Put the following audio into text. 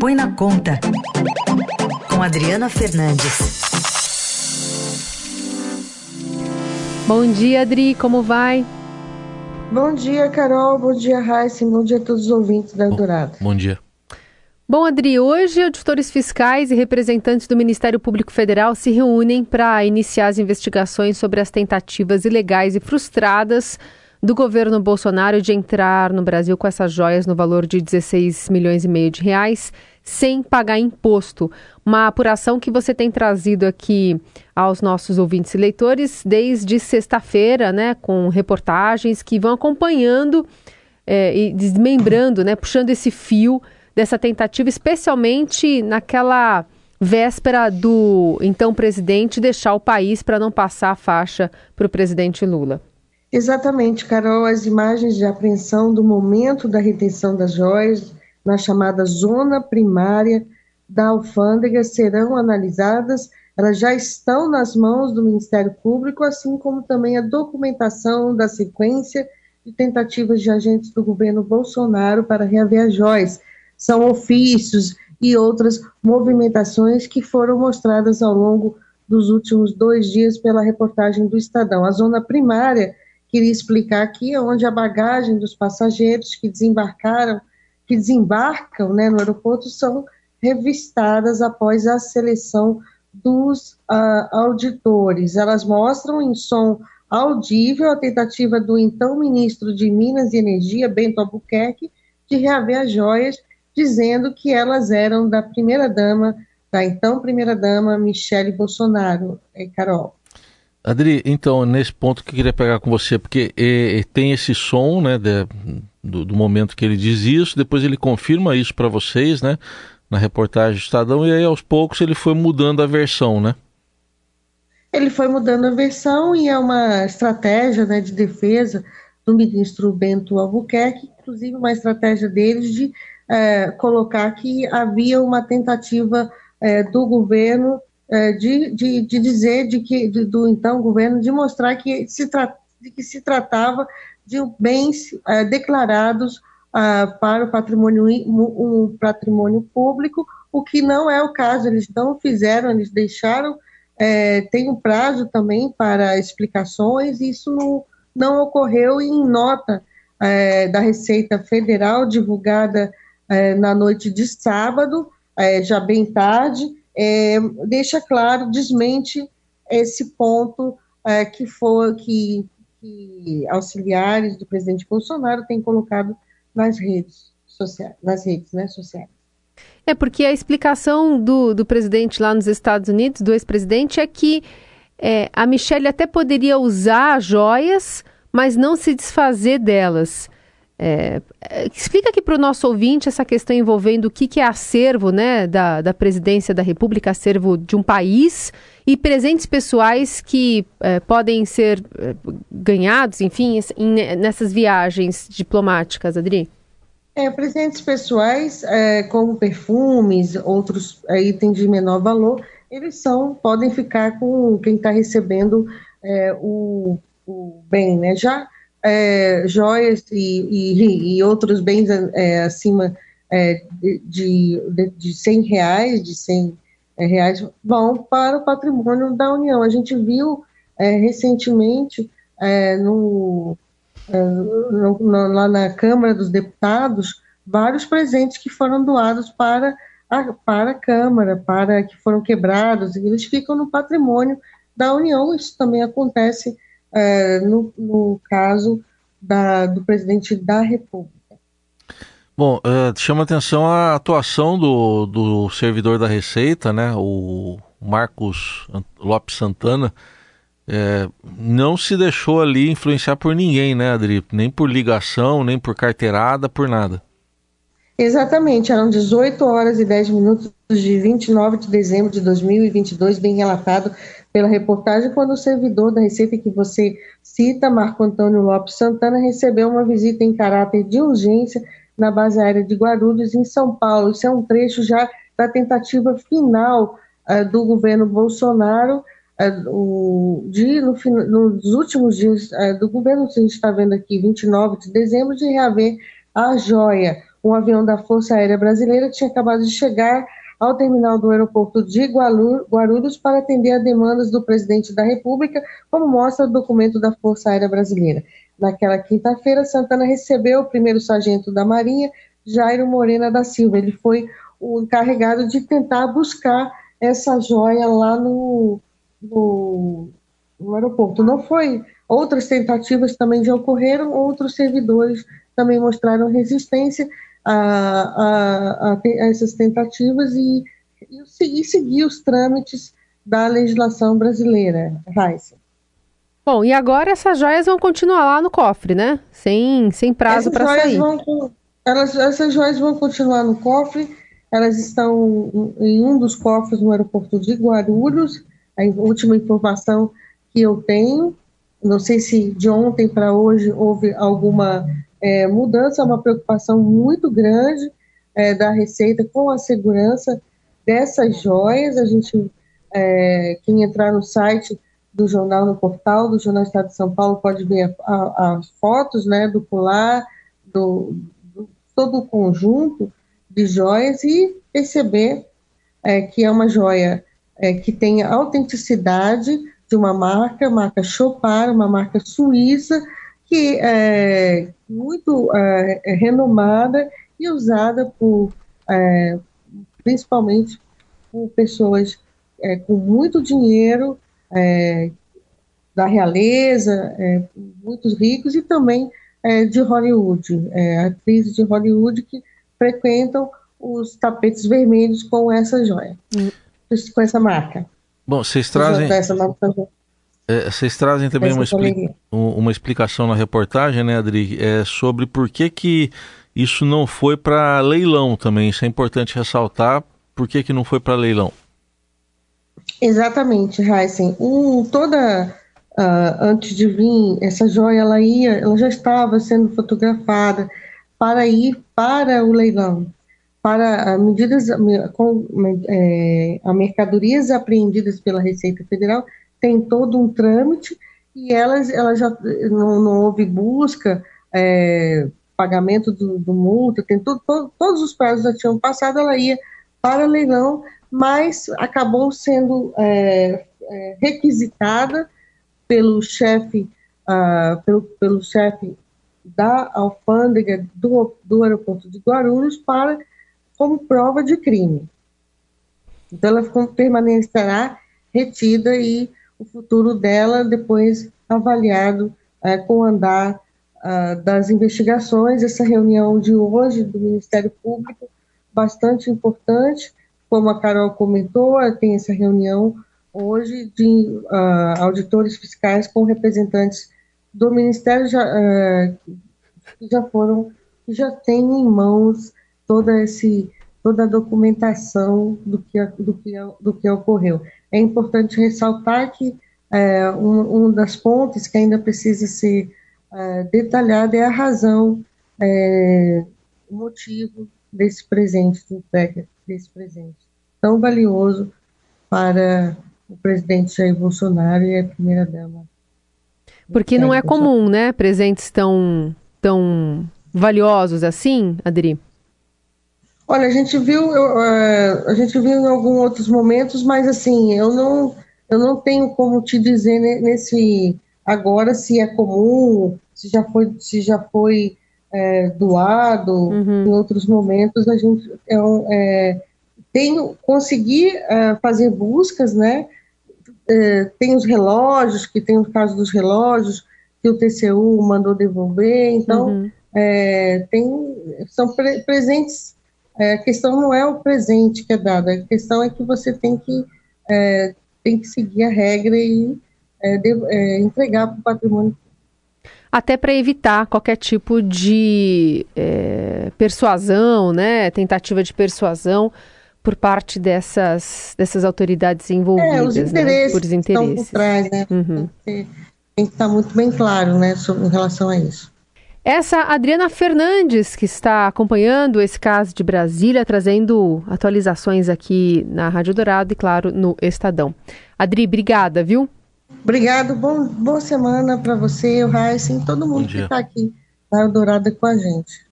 Põe na Conta, com Adriana Fernandes. Bom dia, Adri, como vai? Bom dia, Carol, bom dia, Raíssa, bom dia a todos os ouvintes da Eldorado. Bom dia. Bom, Adri, hoje auditores fiscais e representantes do Ministério Público Federal se reúnem para iniciar as investigações sobre as tentativas ilegais e frustradas do governo Bolsonaro de entrar no Brasil com essas joias no valor de 16 milhões e meio de reais sem pagar imposto. Uma apuração que você tem trazido aqui aos nossos ouvintes e leitores desde sexta-feira, né, com reportagens que vão acompanhando e desmembrando, né, puxando esse fio dessa tentativa, especialmente naquela véspera do então presidente deixar o país para não passar a faixa para o presidente Lula. Exatamente, Carol, as imagens de apreensão do momento da retenção das joias na chamada zona primária da alfândega serão analisadas, elas já estão nas mãos do Ministério Público, assim como também a documentação da sequência de tentativas de agentes do governo Bolsonaro para reaver as joias. São ofícios e outras movimentações que foram mostradas ao longo dos últimos 2 dias pela reportagem do Estadão. A zona primária, queria explicar aqui, é onde a bagagem dos passageiros que desembarcam, né, no aeroporto são revistadas após a seleção dos auditores. Elas mostram em som audível a tentativa do então ministro de Minas e Energia, Bento Albuquerque, de reaver as joias, dizendo que elas eram da primeira-dama, da então primeira-dama Michele Bolsonaro. Carol. Adri, então, nesse ponto que eu queria pegar com você, porque tem esse som, né, do momento que ele diz isso, depois ele confirma isso para vocês, né, na reportagem do Estadão, e aí aos poucos ele foi mudando a versão, né? Ele foi mudando a versão e é uma estratégia, né, de defesa do ministro Bento Albuquerque, inclusive uma estratégia deles de colocar que havia uma tentativa do governo de dizer do então governo, de mostrar que se tratava de bens declarados para o patrimônio público, o que não é o caso. Eles não fizeram, eles deixaram, tem um prazo também para explicações, e isso não ocorreu. E em nota da Receita Federal, divulgada na noite de sábado, já bem tarde, deixa claro, desmente esse ponto que auxiliares do presidente Bolsonaro têm colocado nas redes sociais. É porque a explicação do presidente lá nos Estados Unidos, do ex-presidente, é que a Michele até poderia usar joias, mas não se desfazer delas. Explica aqui para o nosso ouvinte essa questão envolvendo o que é acervo, né, da presidência da República, acervo de um país, e presentes pessoais que podem ser ganhados, enfim, nessas viagens diplomáticas, Adri? Presentes pessoais como perfumes, outros itens de menor valor, eles podem ficar com quem está recebendo o bem, né? Já joias e outros bens acima de R$100 vão para o patrimônio da União. A gente viu recentemente lá na Câmara dos Deputados vários presentes que foram doados para a Câmara, que foram quebrados, e eles ficam no patrimônio da União. Isso também acontece no caso do presidente da República. Bom, chama atenção a atuação do servidor da Receita, né, o Marco Antônio Lopes Santana. Não se deixou ali influenciar por ninguém, né, Adri? Nem por ligação, nem por carteirada, por nada. Exatamente, eram 18 horas e 10 minutos de 29 de dezembro de 2022, bem relatado pela reportagem, quando o servidor da Receita que você cita, Marco Antônio Lopes Santana, recebeu uma visita em caráter de urgência na base aérea de Guarulhos, em São Paulo. Isso é um trecho já da tentativa final do governo Bolsonaro, nos últimos dias do governo, a gente está vendo aqui, 29 de dezembro, de reaver a joia. Um avião da Força Aérea Brasileira tinha acabado de chegar ao terminal do aeroporto de Guarulhos para atender a demandas do presidente da República, como mostra o documento da Força Aérea Brasileira. Naquela quinta-feira, Santana recebeu o primeiro sargento da Marinha, Jairo Morena da Silva. Ele foi o encarregado de tentar buscar essa joia lá no aeroporto. Não foi. Outras tentativas também já ocorreram, outros servidores também mostraram resistência a essas tentativas e seguir os trâmites da legislação brasileira, Raíssa. Bom, e agora essas joias vão continuar lá no cofre, né? Sem prazo para sair. Essas joias vão continuar no cofre, elas estão em um dos cofres no aeroporto de Guarulhos, a última informação que eu tenho. Não sei se de ontem para hoje houve alguma mudança, é uma preocupação muito grande da Receita com a segurança dessas joias. A gente, quem entrar no site do jornal, no portal do Jornal Estado de São Paulo, pode ver as fotos, né, do colar, do todo o conjunto de joias, e perceber que é uma joia que tem autenticidade de uma marca Chopard, uma marca suíça, que é muito renomada e usada principalmente por pessoas com muito dinheiro, da realeza, muitos ricos, e também de Hollywood, atrizes de Hollywood que frequentam os tapetes vermelhos com essa joia, com essa marca. Bom, vocês trazem também uma explicação na reportagem, né, Adri, sobre por que isso não foi para leilão também. Isso é importante ressaltar, por que não foi para leilão. Exatamente, Heisen. Antes de vir, essa joia ela já estava sendo fotografada para ir para o leilão. Para as mercadorias apreendidas pela Receita Federal, tem todo um trâmite, e elas já não houve busca, pagamento do multa, tem todos os prazos já tinham passado, ela ia para leilão, mas acabou sendo requisitada pelo chefe da alfândega do aeroporto de Guarulhos como prova de crime. Então ela permanecerá retida, e o futuro dela depois avaliado com o andar das investigações. Essa reunião de hoje do Ministério Público, bastante importante, como a Carol comentou, tem essa reunião hoje de auditores fiscais com representantes do Ministério que já tem em mãos toda a documentação do que ocorreu. É importante ressaltar que uma das pontes que ainda precisa ser detalhada é a razão, o motivo desse presente, de entrega desse presente tão valioso para o presidente Jair Bolsonaro e a primeira-dama. Porque não é comum, né, presentes tão valiosos assim, Adri? Olha, a gente viu em alguns outros momentos, mas assim, eu não tenho como te dizer nesse agora se é comum, se já foi doado. Em outros momentos a gente conseguir fazer buscas, né? Tem os relógios, que tem o caso dos relógios, que o TCU mandou devolver, então são presentes. A questão não é o presente que é dado, a questão é que você tem que seguir a regra e entregar para o patrimônio. Até para evitar qualquer tipo de persuasão, né? Tentativa de persuasão por parte dessas autoridades envolvidas, os interesses, né? Por interesses que estão por trás, né? Tem que estar muito bem claro, né, em relação a isso. Essa Adriana Fernandes, que está acompanhando esse caso de Brasília, trazendo atualizações aqui na Rádio Dourado e, claro, no Estadão. Adri, obrigada, viu? Obrigado, boa semana para você, o Raíssa, e todo mundo que está aqui na Rádio Dourado com a gente.